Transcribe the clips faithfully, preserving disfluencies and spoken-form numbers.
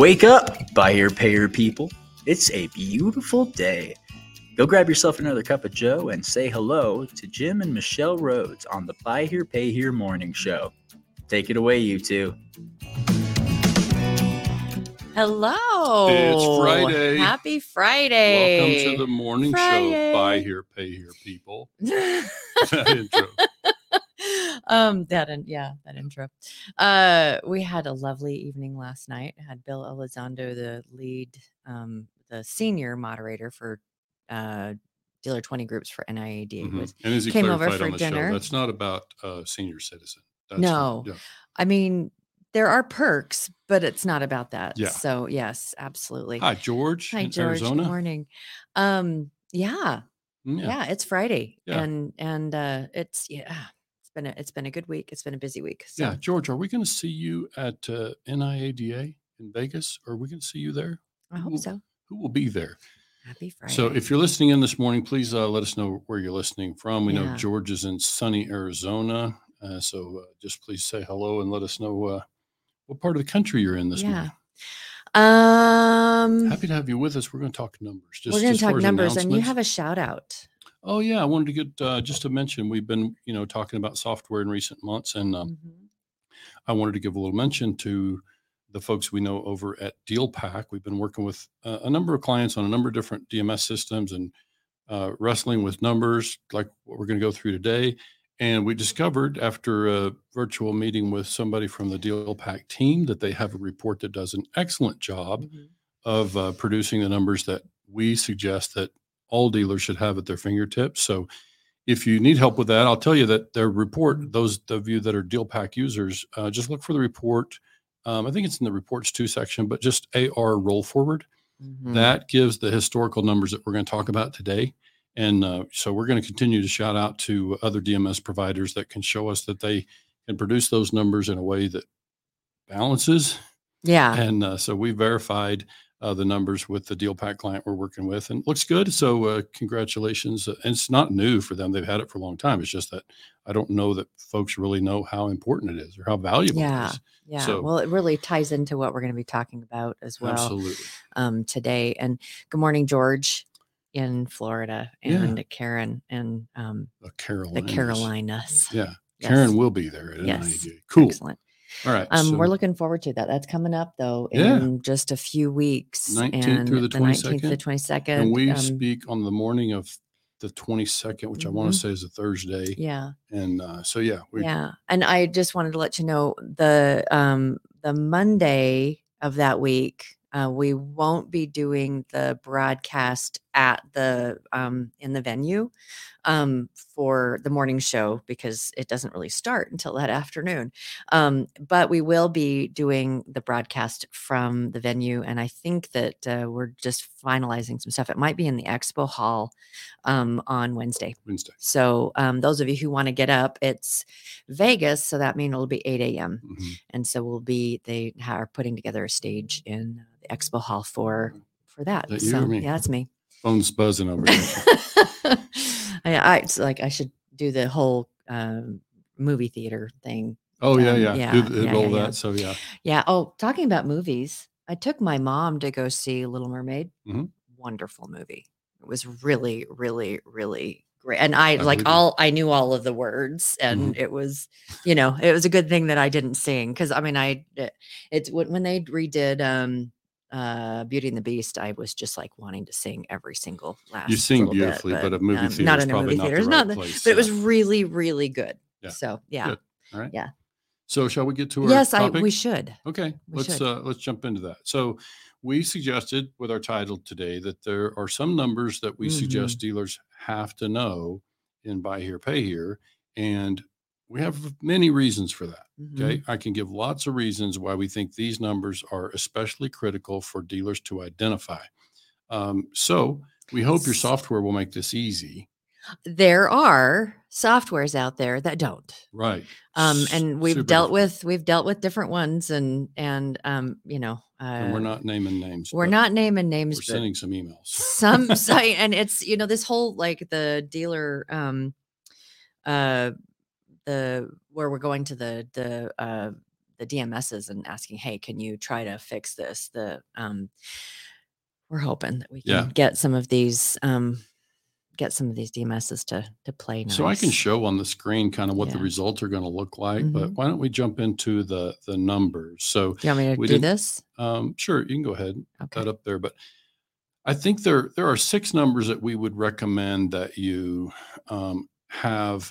Wake up, buyer payer people. It's a beautiful day. Go grab yourself another cup of joe and say hello to Jim and Michelle Rhodes on the Buy Here Pay Here Morning Show. Take it away, you two. Hello. It's Friday. Happy Friday. Welcome to the morning Friday. Show, Buy Here, Pay Here, people. That intro. Um, that, in, yeah, that intro. Uh, we had a lovely evening last night. I had Bill Elizondo, the lead, um, the senior moderator for uh, Dealer twenty Groups for N I A D A. Mm-hmm. Was, and as he came over for dinner. Show, that's not about uh, senior citizen. That's no. Not, yeah. I mean... There are perks, but it's not about that. Yeah. So yes, absolutely. Hi, George. Hi, George. Arizona. Good morning. Um, yeah. yeah, yeah, it's Friday, yeah. and and uh, it's yeah, it's been a, it's been a good week. It's been a busy week. So. Yeah, George, are we going to see you at uh, N I A D A in Vegas? Are we going to see you there? I hope who, so. Who will be there? Happy Friday. So if you're listening in this morning, please uh, let us know where you're listening from. We yeah. know George is in sunny Arizona, uh, so uh, just please say hello and let us know. Uh, What part of the country you're in this yeah. morning? Um, Happy to have you with us. We're going to talk numbers. Just, we're going to talk numbers, and you have a shout out. Oh yeah, I wanted to get uh, just to mention we've been you know talking about software in recent months, and um, mm-hmm. I wanted to give a little mention to the folks we know over at DealPack. We've been working with uh, a number of clients on a number of different D M S systems and uh, wrestling with numbers, like what we're going to go through today. And we discovered after a virtual meeting with somebody from the DealPack team that they have a report that does an excellent job mm-hmm. of uh, producing the numbers that we suggest that all dealers should have at their fingertips. So if you need help with that, I'll tell you that their report, those of you that are DealPack users, uh, just look for the report. Um, I think it's in the reports too section, but just A R roll forward. Mm-hmm. That gives the historical numbers that we're going to talk about today. And uh, so we're going to continue to shout out to other D M S providers that can show us that they can produce those numbers in a way that balances. Yeah. And uh, so we verified uh, the numbers with the DealPack client we're working with, and it looks good. So uh, congratulations. And it's not new for them. They've had it for a long time. It's just that I don't know that folks really know how important it is or how valuable yeah. it is. Yeah. So, well, it really ties into what we're going to be talking about as well. Absolutely. Um, today. And good morning, George. In Florida, and yeah. Karen and um, the Carolinas. The Carolinas. Yeah. Yes. Karen will be there at yes. N I A D A. Cool. Excellent. All right. Um, so. We're looking forward to that. That's coming up, though, in yeah. just a few weeks. nineteenth through the twenty-second. the nineteenth to the twenty-second. And we um, speak on the morning of the twenty-second, which mm-hmm. I want to say is a Thursday. Yeah. And uh, so, yeah. We, yeah. And I just wanted to let you know the um, the Monday of that week, Uh, we won't be doing the broadcast at the um, in the venue um, for the morning show because it doesn't really start until that afternoon. Um, but we will be doing the broadcast from the venue. And I think that uh, we're just finalizing some stuff. It might be in the expo hall um, on Wednesday. Wednesday. So um, those of you who want to get up, it's Vegas. So that means it'll be eight a.m. Mm-hmm. And so we'll be, they are putting together a stage in the expo hall for, for that. that so yeah, that's me. Phone's buzzing over here. I, I it's like I should do the whole um, movie theater thing. Oh um, yeah, yeah, yeah, do the, yeah all yeah, that. Yeah. So yeah, yeah. Oh, talking about movies, I took my mom to go see Little Mermaid. Mm-hmm. Wonderful movie. It was really, really, really great. And I, I like all I knew all of the words, and mm-hmm. it was, you know, it was a good thing that I didn't sing because I mean I, it's when they redid. Um, Uh, Beauty and the Beast, I was just like wanting to sing every single last. You sing beautifully, bit, but, but a movie um, theater not in a movie theater. Not, the right not place, but yeah. It was really, really good. Yeah. So yeah, good. All right. Yeah. So shall we get to our yes, topic? I, we should. Okay, we let's should. Uh, let's jump into that. So we suggested with our title today that there are some numbers that we mm-hmm. suggest dealers have to know in Buy Here, Pay Here, and we have many reasons for that. Okay. Mm-hmm. I can give lots of reasons why we think these numbers are especially critical for dealers to identify. Um, so we hope your software will make this easy. There are softwares out there that don't. Right. Um, and we've Super dealt different. with, we've dealt with different ones and, and, um, you know, uh, and we're not naming names, we're not naming names, we're sending some emails, some site. And it's, you know, this whole, like the dealer, um, uh, the where we're going to the the uh the D M Ss and asking, hey, can you try to fix this? The um, we're hoping that we can yeah. get some of these um, get some of these D M Ss to to play nice. So I can show on the screen kind of what yeah. the results are going to look like. Mm-hmm. But why don't we jump into the the numbers? So do you want me to do this? Um, sure, you can go ahead. Okay. Put that up there, but. I think there there are six numbers that we would recommend that you um, have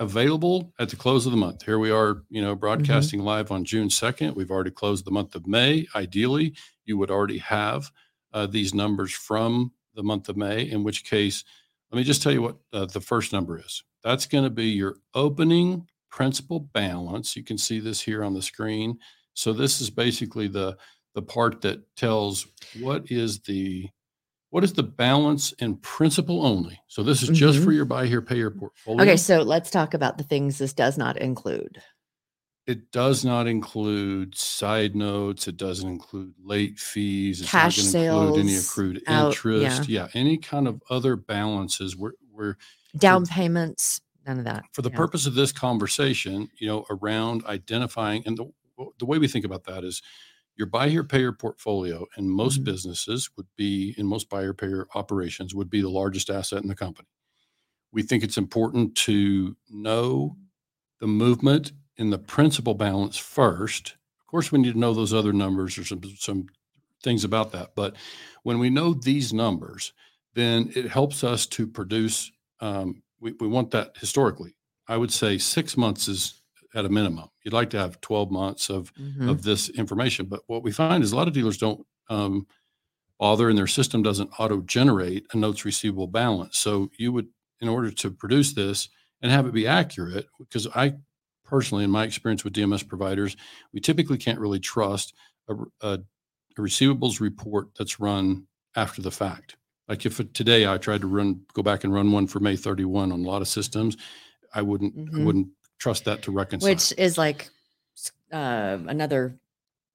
available at the close of the month. Here we are, you know, broadcasting mm-hmm. live on June second. We've already closed the month of May. Ideally, you would already have uh, these numbers from the month of May, in which case, let me just tell you what uh, the first number is. That's going to be your opening principal balance. You can see this here on the screen. So this is basically the the part that tells what is the What is the balance in principal only? So this is just mm-hmm. for your buy here, pay your portfolio. Okay, so let's talk about the things this does not include. It does not include side notes. It doesn't include late fees. It's Cash not going to include any accrued out, interest. Yeah. yeah, any kind of other balances. We're, we're down payments, none of that. For the yeah. purpose of this conversation, you know, around identifying, and the the way we think about that is, your buy here, pay here portfolio in most mm-hmm. businesses would be, in most buy here, pay here operations would be the largest asset in the company. We think it's important to know the movement in the principal balance first. Of course, we need to know those other numbers or some, some things about that. But when we know these numbers, then it helps us to produce, um, we, we want that historically. I would say six months is at a minimum. You'd like to have twelve months of, mm-hmm. of this information. But what we find is a lot of dealers don't um, bother, and their system doesn't auto-generate a notes receivable balance. So you would, in order to produce this and have it be accurate, because I personally, in my experience with D M S providers, we typically can't really trust a, a, a receivables report that's run after the fact. Like if today I tried to run, go back and run one for May thirty-first on a lot of systems, I wouldn't, mm-hmm. I wouldn't, trust that to reconcile. Which is like uh, another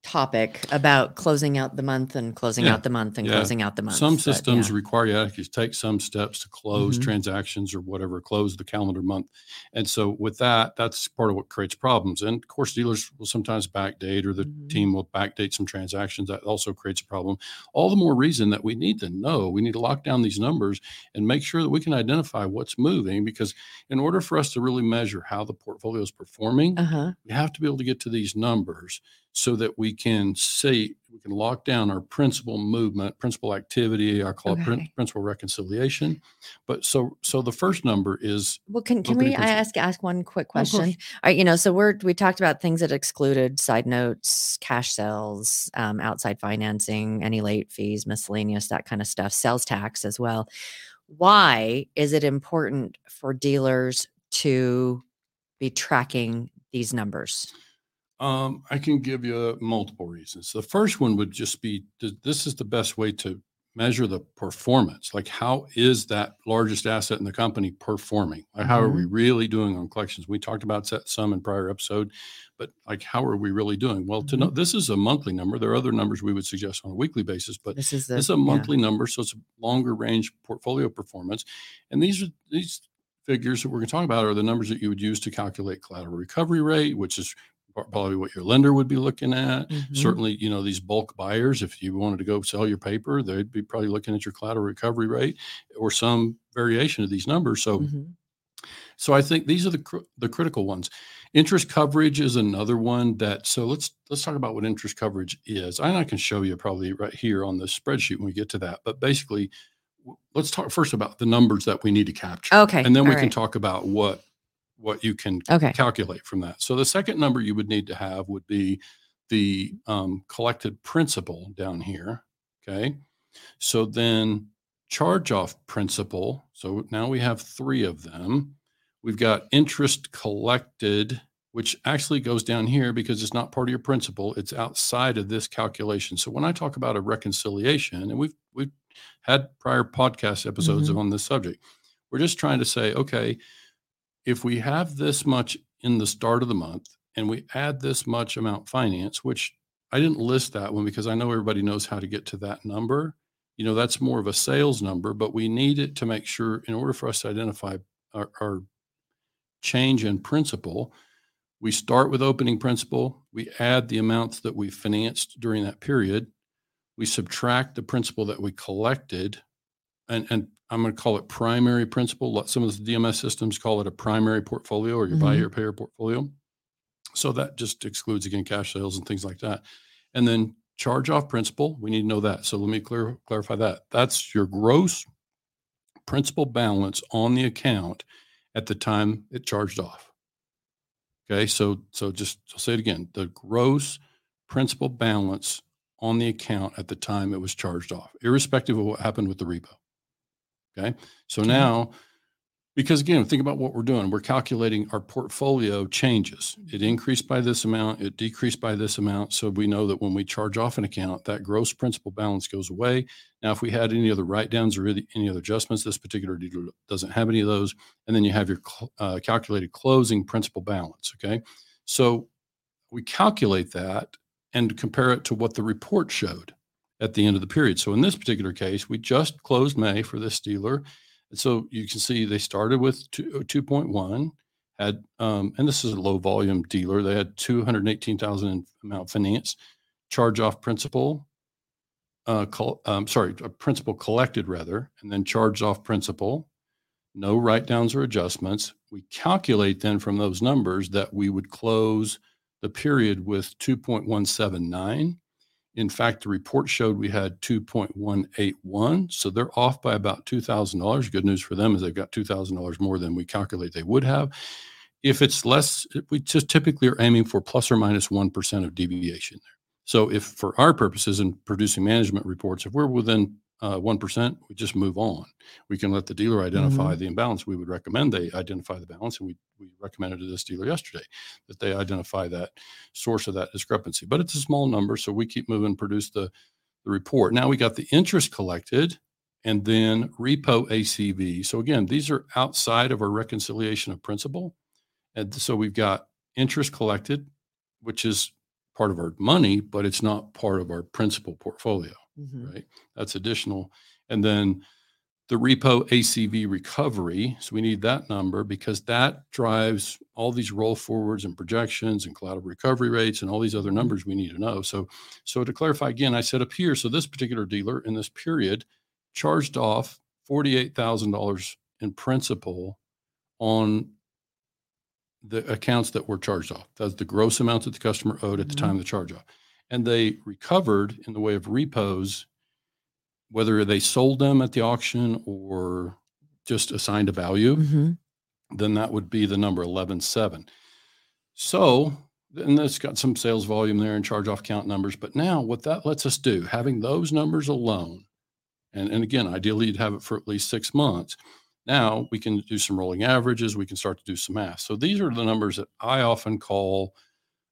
topic about closing out the month and closing yeah. out the month and yeah. closing out the month. Some but, systems yeah. require you to take some steps to close mm-hmm. transactions or whatever, close the calendar month. And so with that, that's part of what creates problems. And of course, dealers will sometimes backdate, or the mm-hmm. team will backdate some transactions. That also creates a problem. All the more reason that we need to know, we need to lock down these numbers and make sure that we can identify what's moving, because in order for us to really measure how the portfolio is performing, uh-huh. we have to be able to get to these numbers so that we can see, we can lock down our principal movement, principal activity, I call okay. it prin- principal reconciliation. But so, so the first number is. Well, can, can we, I ask, ask one quick question? All right. You know, so we're, we talked about things that excluded side notes, cash sales, um, outside financing, any late fees, miscellaneous, that kind of stuff, sales tax as well. Why is it important for dealers to be tracking these numbers? Um, I can give you multiple reasons. The first one would just be, this is the best way to measure the performance. Like, how is that largest asset in the company performing? Like, how mm-hmm. are we really doing on collections? We talked about that some in prior episode, but like, how are we really doing? Well, mm-hmm. to know, this is a monthly number. There are other numbers we would suggest on a weekly basis, but this is, the, this is a monthly yeah. number. So it's a longer range portfolio performance. And these are, these figures that we're going to talk about are the numbers that you would use to calculate collateral recovery rate, which is probably what your lender would be looking at. Mm-hmm. Certainly, you know, these bulk buyers, if you wanted to go sell your paper, they'd be probably looking at your collateral recovery rate or some variation of these numbers. So, mm-hmm. so I think these are the cr- the critical ones. Interest coverage is another one that, so let's, let's talk about what interest coverage is. And I can show you probably right here on the spreadsheet when we get to that, but basically let's talk first about the numbers that we need to capture. Okay. And then we All right. can talk about what, what you can okay. calculate from that. So the second number you would need to have would be the um, collected principal down here. Okay. So then charge off principal. So now we have three of them. We've got interest collected, which actually goes down here because it's not part of your principal. It's outside of this calculation. So when I talk about a reconciliation, and we've, we've had prior podcast episodes mm-hmm. on this subject, we're just trying to say, okay, if we have this much in the start of the month and we add this much amount finance, which I didn't list that one because I know everybody knows how to get to that number. You know, that's more of a sales number, but we need it to make sure in order for us to identify our, our change in principal, We start with opening principal. We add the amounts that we financed during that period. We subtract the principal that we collected. And, and I'm going to call it primary principal. Some of the D M S systems call it a primary portfolio or your mm-hmm. buyer payer portfolio. So that just excludes, again, cash sales and things like that. And then charge off principal. We need to know that. So let me clear, clarify that. That's your gross principal balance on the account at the time it charged off. Okay. So, so just I'll say it again, the gross principal balance on the account at the time it was charged off, irrespective of what happened with the repo. Okay. So now, because again, think about what we're doing. We're calculating our portfolio changes. It increased by this amount. It decreased by this amount. So we know that when we charge off an account, that gross principal balance goes away. Now, if we had any other write-downs or any other adjustments, this particular dealer doesn't have any of those. And then you have your uh, calculated closing principal balance. Okay. So we calculate that and compare it to what the report showed at the end of the period. So in this particular case, we just closed May for this dealer. And so you can see they started with two point one, had, um, and this is a low volume dealer. They had two hundred eighteen thousand amount finance, charge off principal, uh, col- um, sorry, principal collected rather, and then charge off principal, no write downs or adjustments. We calculate then from those numbers that we would close the period with two point one seven nine. In fact, the report showed we had two point one eight one. So they're off by about two thousand dollars. Good news for them is they've got two thousand dollars more than we calculate they would have. If it's less, we just typically are aiming for plus or minus one percent of deviation there. So if for our purposes in producing management reports, if we're within uh, one percent, we just move on. We can let the dealer identify mm-hmm. the imbalance. We would recommend they identify the balance. And we, we recommended to this dealer yesterday that they identify that source of that discrepancy, but it's a small number. So we keep moving, produce the, the report. Now we got the interest collected and then repo A C V. So again, these are outside of our reconciliation of principal. And so we've got interest collected, which is part of our money, but it's not part of our principal portfolio. Mm-hmm. Right. That's additional. And then the repo A C V recovery. So we need that number because that drives all these roll forwards and projections and collateral recovery rates and all these other numbers we need to know. So, so to clarify again, I said up here, so this particular dealer in this period charged off forty-eight thousand dollars in principal on the accounts that were charged off. That's the gross amount that the customer owed at the mm-hmm. time of the charge off. And they recovered in the way of repos, whether they sold them at the auction or just assigned a value, mm-hmm. then that would be the number eleven seven. So, and that's got some sales volume there and charge off count numbers. But now what that lets us do, having those numbers alone, and, and again, ideally you'd have it for at least six months. Now we can do some rolling averages. We can start to do some math. So these are the numbers that I often call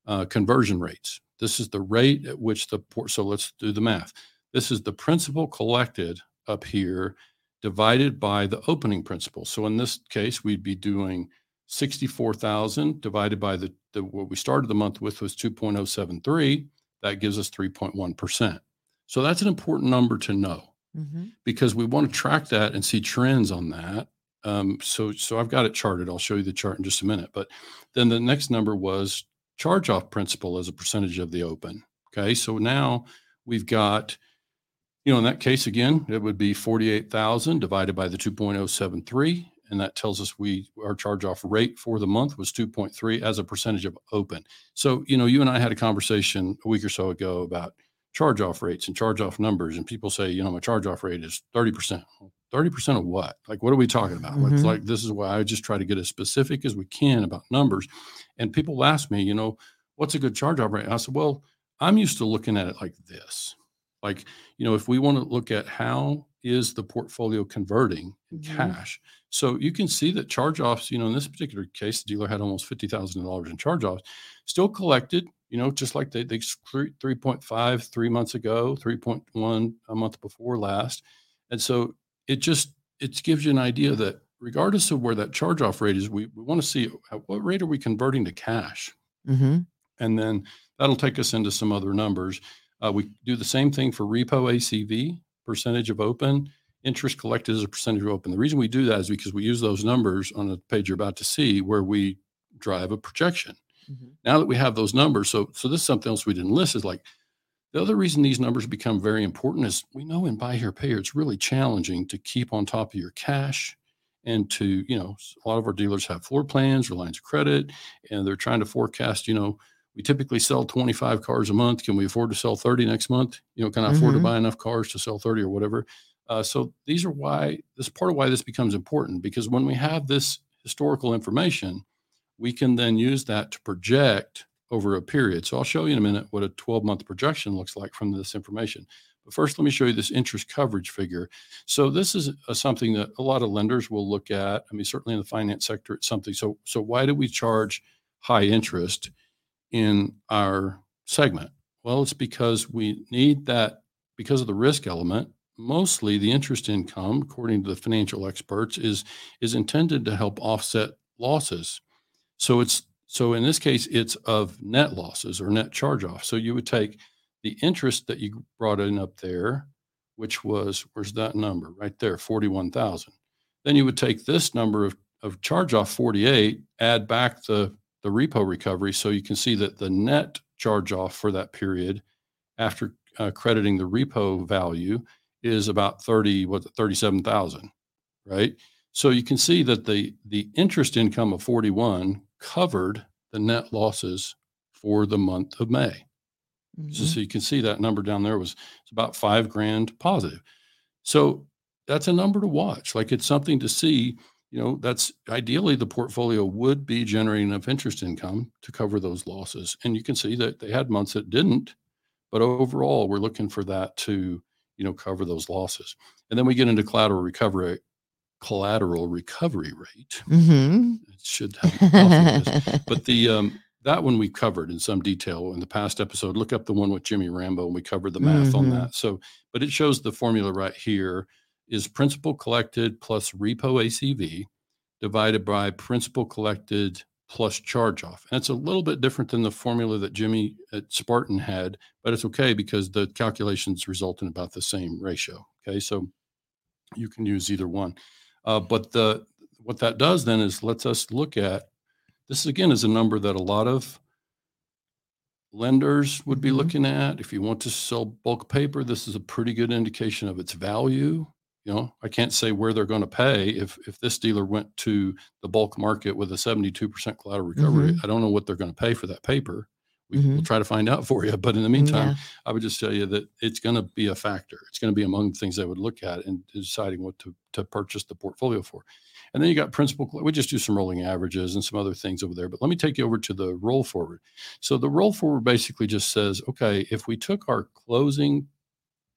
uh, conversion rates. This is the rate at which the port. So let's do the math. This is the principal collected up here divided by the opening principal. So in this case, we'd be doing sixty-four thousand divided by the, the what we started the month with was two point oh seven three. That gives us three point one percent. So that's an important number to know mm-hmm. because we want to track that and see trends on that. Um, so, so I've got it charted. I'll show you the chart in just a minute. But then the next number was charge off principal as a percentage of the open. Okay. So now we've got, you know, in that case, again, it would be forty-eight thousand divided by the two point oh seven three. And that tells us we, our charge off rate for the month was two point three as a percentage of open. So, you know, you and I had a conversation a week or so ago about charge off rates and charge off numbers. And people say, you know, my charge off rate is thirty percent. thirty percent of what? Like, what are we talking about? Mm-hmm. Like, like, this is why I just try to get as specific as we can about numbers. And people ask me, you know, what's a good charge off rate? I said, well, I'm used to looking at it like this. Like, you know, if we want to look at how is the portfolio converting in mm-hmm. cash. So you can see that charge offs, you know, in this particular case, the dealer had almost fifty thousand dollars in charge offs, still collected, you know, just like they, they three point five three months ago, three point one a month before last. And so it just, it gives you an idea that regardless of where that charge off rate is, we, we want to see at what rate are we converting to cash. Mm-hmm. And then that'll take us into some other numbers. Uh, we do the same thing for repo A C V, percentage of open, interest collected as a percentage of open. The reason we do that is because we use those numbers on a page you're about to see where we drive a projection. Mm-hmm. Now that we have those numbers, so so this is something else we didn't list, is like the other reason these numbers become very important is we know in buy here, pay here, it's really challenging to keep on top of your cash. And to, you know, a lot of our dealers have floor plans or lines of credit, and they're trying to forecast, you know, we typically sell twenty-five cars a month. Can we afford to sell thirty next month? You know, can I mm-hmm. afford to buy enough cars to sell thirty or whatever? Uh, so these are why, this part of why this becomes important, because when we have this historical information, we can then use that to project over a period. So I'll show you in a minute what a twelve-month projection looks like from this information. But first, let me show you this interest coverage figure. So this is a, something that a lot of lenders will look at. I mean, certainly in the finance sector, it's something. So, so why do we charge high interest in our segment? Well, it's because we need that because of the risk element. Mostly the interest income, according to the financial experts, is, is intended to help offset losses. So it's, so in this case, it's of net losses or net charge-off. So you would take the interest that you brought in up there, which was, where's that number? Right there, forty-one thousand. Then you would take this number of, of charge-off, forty-eight, add back the, the repo recovery. So you can see that the net charge-off for that period after uh, crediting the repo value is about thirty, what, thirty-seven thousand, right? So you can see that the, the interest income of forty-one covered the net losses for the month of May. Mm-hmm. So, so you can see that number down there was it's about five grand positive. So that's a number to watch. Like it's something to see, you know, that's ideally the portfolio would be generating enough interest income to cover those losses. And you can see that they had months that didn't, but overall we're looking for that to, you know, cover those losses. And then we get into collateral recovery, collateral recovery rate. Mm-hmm. It should have, but the, um, that one we covered in some detail in the past episode. Look up the one with Jimmy Rambo, and we covered the math mm-hmm. on that. So, but it shows the formula right here is principal collected plus repo A C V divided by principal collected plus charge-off. And it's a little bit different than the formula that Jimmy at Spartan had, but it's okay because the calculations result in about the same ratio. Okay, so you can use either one. Uh, but the what that does then is lets us look at, this again is a number that a lot of lenders would be mm-hmm. looking at. If you want to sell bulk paper, this is a pretty good indication of its value. You know, I can't say where they're going to pay. If if this dealer went to the bulk market with a seventy-two percent collateral recovery, mm-hmm. I don't know what they're going to pay for that paper. We mm-hmm. will try to find out for you. But in the meantime, yeah. I would just tell you that it's going to be a factor. It's going to be among the things they would look at in deciding what to, to purchase the portfolio for. And then you got principal. We just do some rolling averages and some other things over there. But let me take you over to the roll forward. So the roll forward basically just says, okay, if we took our closing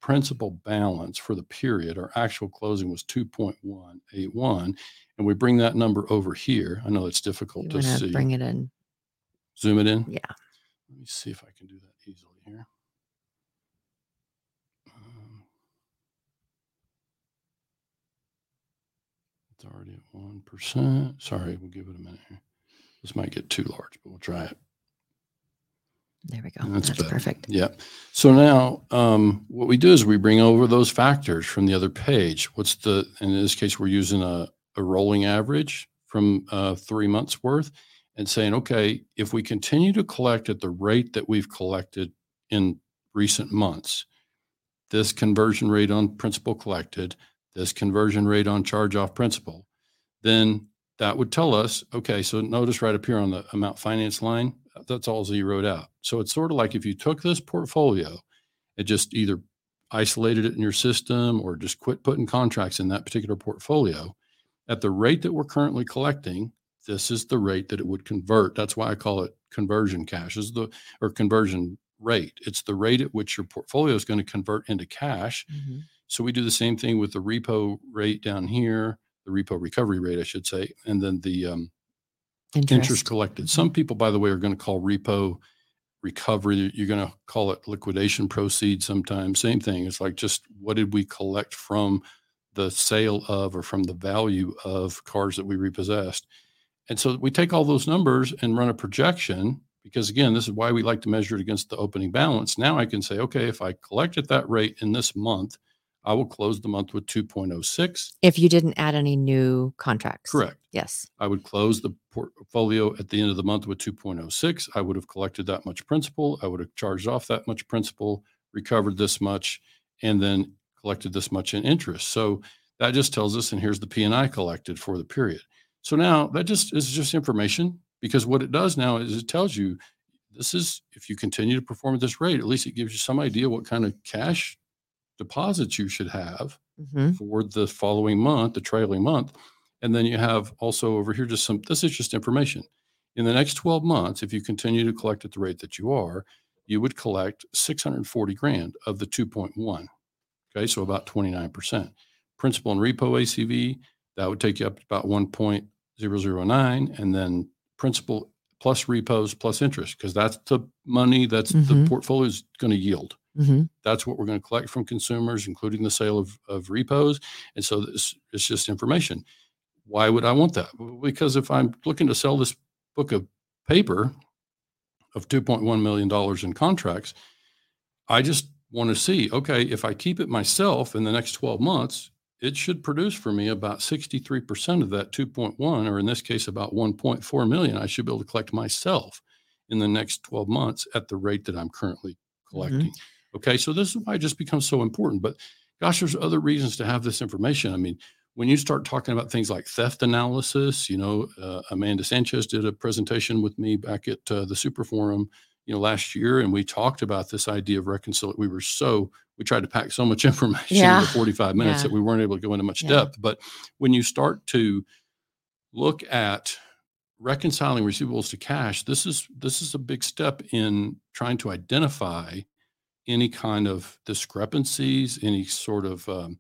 principal balance for the period, our actual closing was two point one eight one, and we bring that number over here. I know it's difficult to see. Bring it in. Zoom it in? Yeah. Let me see if I can do that easily here. Um, it's already at one percent. Sorry, we'll give it a minute here. This might get too large, but we'll try it. There we go. That's, That's perfect. Yeah. So now um, what we do is we bring over those factors from the other page. What's the, in this case, we're using a, a rolling average from uh, three months worth and saying, okay, if we continue to collect at the rate that we've collected in recent months, this conversion rate on principal collected, this conversion rate on charge-off principal, then that would tell us, okay, so notice right up here on the amount finance line, that's all zeroed out. So it's sort of like if you took this portfolio and just either isolated it in your system or just quit putting contracts in that particular portfolio, at the rate that we're currently collecting, this is the rate that it would convert. That's why I call it conversion cash, is the or conversion rate. It's the rate at which your portfolio is going to convert into cash. Mm-hmm. So we do the same thing with the repo rate down here, the repo recovery rate, I should say, and then the um, Interest. Interest collected. Some people, by the way, are going to call repo recovery. You're going to call it liquidation proceeds sometimes. Same thing. It's like just what did we collect from the sale of or from the value of cars that we repossessed. And so we take all those numbers and run a projection because, again, this is why we like to measure it against the opening balance. Now I can say, okay, if I collect at that rate in this month, I will close the month with two point oh six. If you didn't add any new contracts. Correct. Yes. I would close the portfolio at the end of the month with two point oh six. I would have collected that much principal. I would have charged off that much principal, recovered this much, and then collected this much in interest. So that just tells us, and here's the P and I collected for the period. So now that just is just information, because what it does now is it tells you this is, if you continue to perform at this rate, at least it gives you some idea what kind of cash deposits you should have mm-hmm. for the following month, the trailing month. And then you have also over here, just some, this is just information. In the next twelve months, if you continue to collect at the rate that you are, you would collect six hundred forty grand of the two point one. Okay. So about twenty-nine percent principal and repo A C V, that would take you up to about one point oh oh nine. And then principal plus repos plus interest, because that's the money that's mm-hmm. the portfolio is going to yield. Mm-hmm. That's what we're going to collect from consumers, including the sale of, of repos. And so this, it's just information. Why would I want that? Because if I'm looking to sell this book of paper of two point one million dollars in contracts, I just want to see, okay, if I keep it myself in the next twelve months, it should produce for me about sixty-three percent of that two point one, or in this case, about one point four million. I should be able to collect myself in the next twelve months at the rate that I'm currently collecting. Mm-hmm. Okay. So this is why it just becomes so important, but gosh, there's other reasons to have this information. I mean, when you start talking about things like theft analysis, you know, uh, Amanda Sanchez did a presentation with me back at uh, the Super Forum, you know, last year. And we talked about this idea of reconcile. We were so, we tried to pack so much information yeah. into forty-five minutes yeah. that we weren't able to go into much yeah. depth. But when you start to look at reconciling receivables to cash, this is, this is a big step in trying to identify any kind of discrepancies, any sort of, um,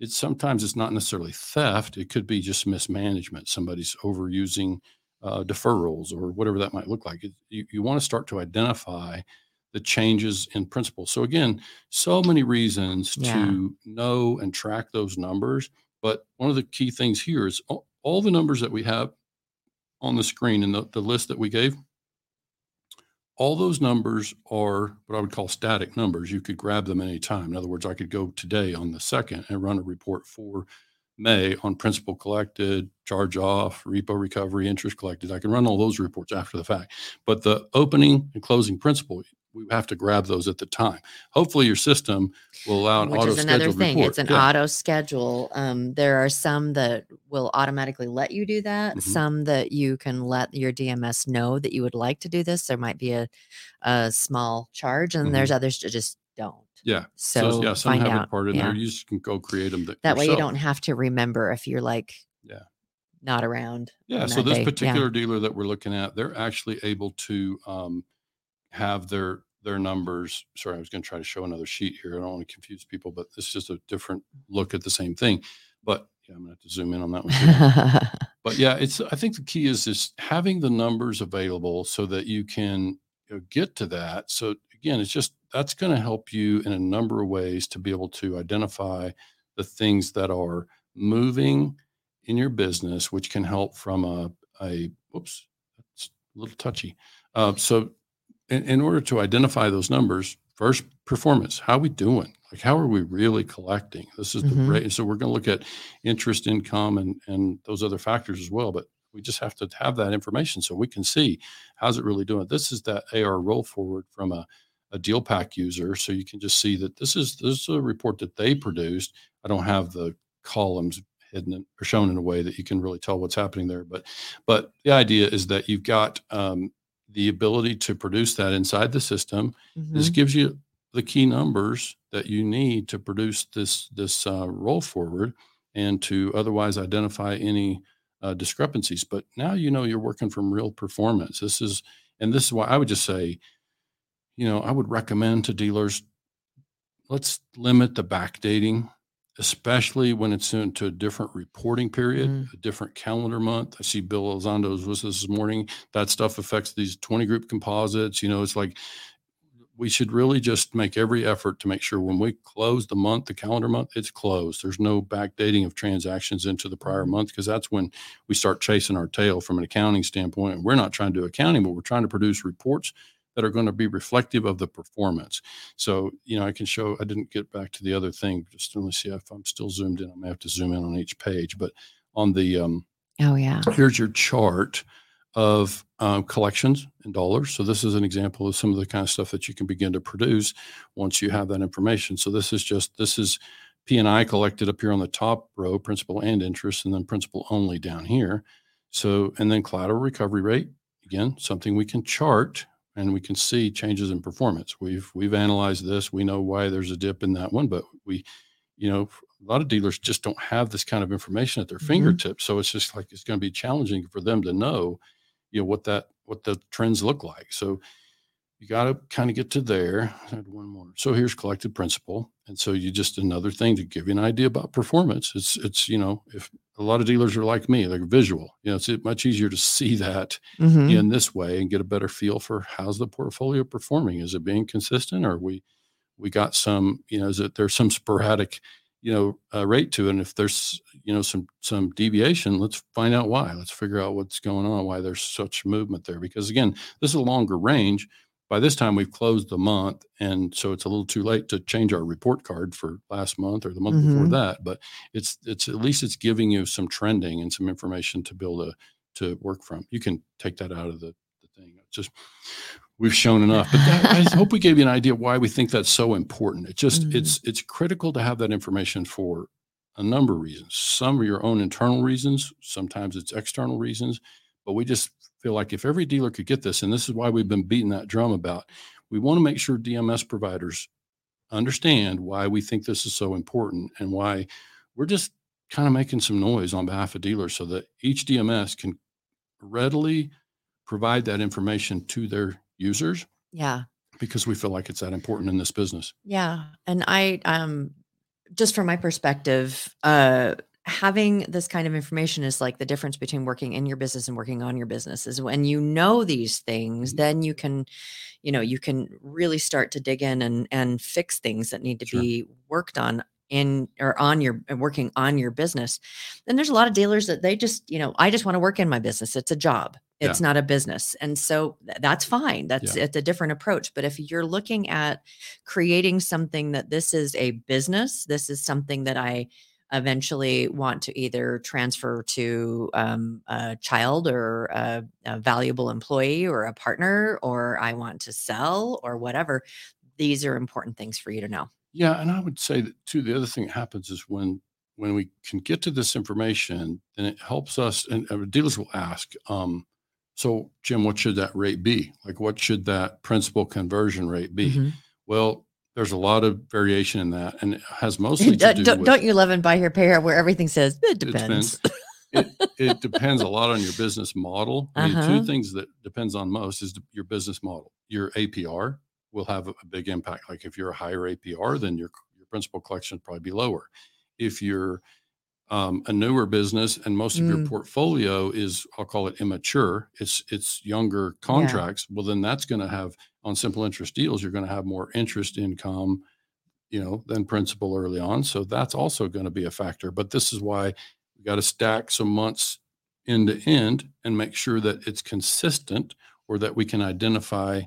it's sometimes it's not necessarily theft. It could be just mismanagement. Somebody's overusing Uh, deferrals or whatever that might look like. It, you, you want to start to identify the changes in principal. So again, so many reasons yeah. to know and track those numbers. But one of the key things here is all, all the numbers that we have on the screen and the, the list that we gave, all those numbers are what I would call static numbers. You could grab them anytime. In other words, I could go today on the second and run a report for May on principal collected, charge off, repo recovery, interest collected. I can run all those reports after the fact, but the opening and closing principal, we have to grab those at the time. Hopefully your system will allow an auto schedule report. It's an yeah. auto schedule. Um, there are some that will automatically let you do that. Mm-hmm. Some that you can let your D M S know that you would like to do this. There might be a, a small charge, and mm-hmm. there's others that just don't. Yeah. So, so yeah, some have out. a part in yeah. there. You just can go create them. That, that way you don't have to remember if you're like yeah. not around. Yeah. So this day. particular yeah. dealer that we're looking at, they're actually able to um, have their, their numbers. Sorry, I was going to try to show another sheet here. I don't want to confuse people, but this is just a different look at the same thing. But yeah, I'm going to have to zoom in on that one. But yeah, it's, I think the key is just having the numbers available so that you can you know, get to that. So again, it's just, that's going to help you in a number of ways to be able to identify the things that are moving in your business, which can help from a, a whoops, that's a little touchy. Uh, so in, in order to identify those numbers, first performance, how are we doing? Like, how are we really collecting? This is mm-hmm. the rate. So we're going to look at interest income and, and those other factors as well, but we just have to have that information so we can see how's it really doing. This is that A R roll forward from a, a DealPack user. So you can just see that this is, this is a report that they produced. I don't have the columns hidden or shown in a way that you can really tell what's happening there. But, but the idea is that you've got um, the ability to produce that inside the system. Mm-hmm. This gives you the key numbers that you need to produce this, this uh, roll forward and to otherwise identify any uh, discrepancies. But now, you know, you're working from real performance. This is, and this is why I would just say, you know, I would recommend to dealers, let's limit the backdating, especially when it's into a different reporting period, mm. a different calendar month. I see Bill Elizondo's was this morning. That stuff affects these twenty group composites. You know, it's like we should really just make every effort to make sure when we close the month, the calendar month, it's closed. There's no backdating of transactions into the prior month, because that's when we start chasing our tail from an accounting standpoint. And we're not trying to do accounting, but we're trying to produce reports that are going to be reflective of the performance. So, you know, I can show, I didn't get back to the other thing. Just let me see if I'm still zoomed in. I may have to zoom in on each page, but on the, um, oh yeah, here's your chart of um, collections in dollars. So this is an example of some of the kind of stuff that you can begin to produce once you have that information. So this is just, this is P and I collected up here on the top row, principal and interest, and then principal only down here. So, and then collateral recovery rate, again, something we can chart and we can see changes in performance. We've, we've analyzed this. We know why there's a dip in that one, but we, you know, a lot of dealers just don't have this kind of information at their mm-hmm. fingertips. So it's just like, it's going to be challenging for them to know, you know, what that, what the trends look like. So you got to kind of get to there. I had one more. So here's collected principal. And so you just, another thing to give you an idea about performance. It's, it's, you know, if a lot of dealers are like me, they're visual, you know, it's much easier to see that mm-hmm. in this way and get a better feel for how's the portfolio performing. Is it being consistent, or we, we got some, you know, is it, there's some sporadic, you know, uh, rate to it. And if there's, you know, some, some deviation, let's find out why. Let's figure out what's going on, why there's such movement there. Because again, this is a longer range. By this time, we've closed the month, and so it's a little too late to change our report card for last month or the month mm-hmm. before that. But it's it's at least it's giving you some trending and some information to build a to work from. You can take that out of the, the thing. It's just we've shown enough, but that, I hope we gave you an idea why we think that's so important. It just mm-hmm. it's it's critical to have that information for a number of reasons. Some are your own internal reasons. Sometimes it's external reasons, but we just feel like if every dealer could get this, and this is why we've been beating that drum about, we want to make sure D M S providers understand why we think this is so important and why we're just kind of making some noise on behalf of dealers so that each D M S can readily provide that information to their users. Yeah. Because we feel like it's that important in this business. Yeah. And I, um, just from my perspective, uh, having this kind of information is like the difference between working in your business and working on your business. Is when you know these things, then you can, you know, you can really start to dig in and, and fix things that need to sure. be worked on in or on your working on your business. And there's a lot of dealers that they just, you know, I just want to work in my business. It's a job. It's yeah. not a business. And so th- that's fine. That's yeah. it's a different approach. But if you're looking at creating something that this is a business, this is something that I eventually want to either transfer to um, a child or a, a valuable employee or a partner, or I want to sell or whatever. These are important things for you to know. Yeah. And I would say that too, the other thing that happens is when, when we can get to this information, then it helps us, and dealers will ask, um, so Jim, what should that rate be? Like, what should that principal conversion rate be? Mm-hmm. Well, there's a lot of variation in that, and it has mostly to do don't, with, don't you love and buy here, pay here, where everything says, it depends. It depends, it, it depends a lot on your business model. Uh-huh. I mean, two things that depends on most is your business model. Your A P R will have a big impact. Like if you're a higher A P R, then your, your principal collection would probably be lower. If you're um, a newer business and most of mm. your portfolio is, I'll call it immature, it's, it's younger contracts, yeah. well, then that's going to have on simple interest deals, you're going to have more interest income, you know, than principal early on. So that's also going to be a factor. But this is why we got to stack some months end to end and make sure that it's consistent, or that we can identify,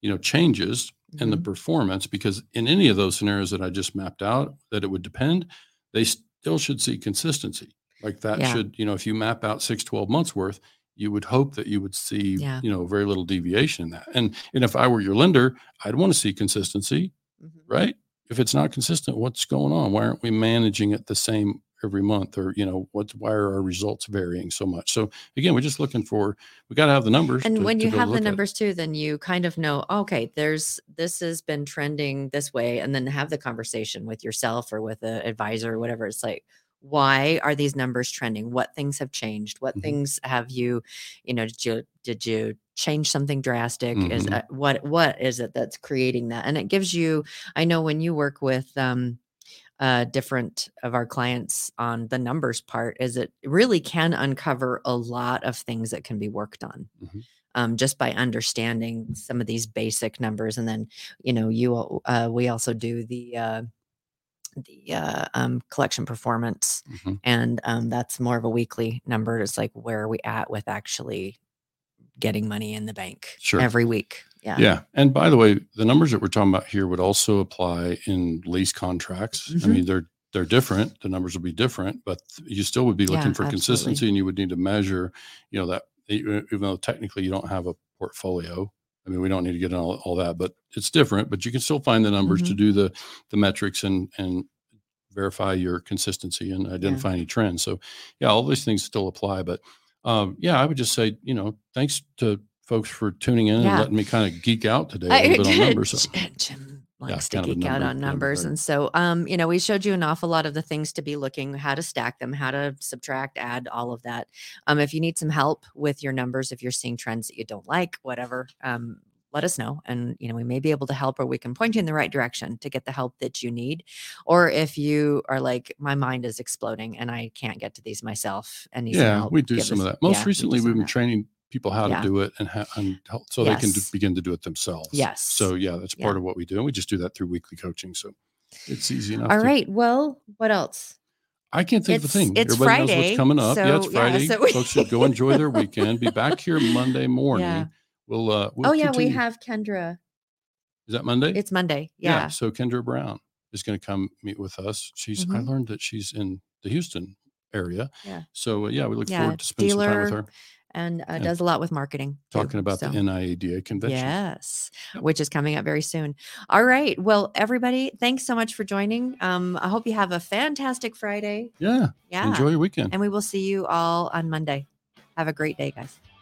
you know, changes mm-hmm. in the performance. Because in any of those scenarios that I just mapped out, that it would depend, they still should see consistency. Like that yeah. should, you know, if you map out six, twelve months worth, you would hope that you would see, yeah. you know, very little deviation in that. And and if I were your lender, I'd want to see consistency, mm-hmm. right? If it's not consistent, what's going on? Why aren't we managing it the same every month? Or, you know, what? Why are our results varying so much? So again, we're just looking for, we got to have the numbers. And to, when you have the numbers too, then you kind of know, okay, there's, this has been trending this way. And then have the conversation with yourself or with an advisor or whatever. It's like, why are these numbers trending? What things have changed? What mm-hmm. things have you, you know, did you, did you change something drastic? Mm-hmm. Is that, what, what is it that's creating that? And it gives you, I know when you work with um, uh, different of our clients on the numbers part, is it really can uncover a lot of things that can be worked on. Mm-hmm. Um, just by understanding some of these basic numbers. And then, you know, you, uh, we also do the, uh, the uh, um, collection performance. Mm-hmm. And um, that's more of a weekly number. It's like, where are we at with actually getting money in the bank sure. every week? Yeah. Yeah. And by the way, the numbers that we're talking about here would also apply in lease contracts. Mm-hmm. I mean, they're they're different. The numbers will be different, but you still would be looking yeah, for absolutely. consistency, and you would need to measure, you know, that even though technically you don't have a portfolio. I mean, we don't need to get into all, all that, but it's different, but you can still find the numbers mm-hmm. to do the, the metrics and, and verify your consistency and identify yeah. any trends. So yeah, all these things still apply, but um, yeah, I would just say, you know, thanks to folks for tuning in yeah. and letting me kind of geek out today a little bit on numbers. So. Jim likes yeah, to geek number, out on numbers. Number, right. And so, um, you know, we showed you an awful lot of the things to be looking, how to stack them, how to subtract, add, all of that. Um, if you need some help with your numbers, if you're seeing trends that you don't like, whatever, um, let us know. And, you know, we may be able to help, or we can point you in the right direction to get the help that you need. Or if you are like, my mind is exploding and I can't get to these myself. And need yeah, help, we do some us, of that. Most yeah, recently we've been that. training people how yeah. to do it and, ha- and help so yes. they can do, begin to do it themselves. Yes. So yeah, that's yeah. part of what we do. And we just do that through weekly coaching. So it's easy enough. All to- right. Well, what else? I can't think it's, of a thing. It's Everybody Friday, knows what's coming up. So, yeah, it's Friday. Yeah, so we- Folks should go enjoy their weekend. Be back here Monday morning. Yeah. We'll, uh, we'll oh yeah, continue. We have Kendra. Is that Monday? It's Monday. Yeah. yeah so Kendra Brown is going to come meet with us. She's, mm-hmm. I learned that she's in the Houston area. Yeah. So uh, yeah, we look yeah, forward to spending dealer, some time with her. And, uh, and does a lot with marketing. Talking too, about so. the N I A D A convention. Yes, yeah. which is coming up very soon. All right. Well, everybody, thanks so much for joining. Um, I hope you have a fantastic Friday. Yeah. Yeah. Enjoy your weekend. And we will see you all on Monday. Have a great day, guys.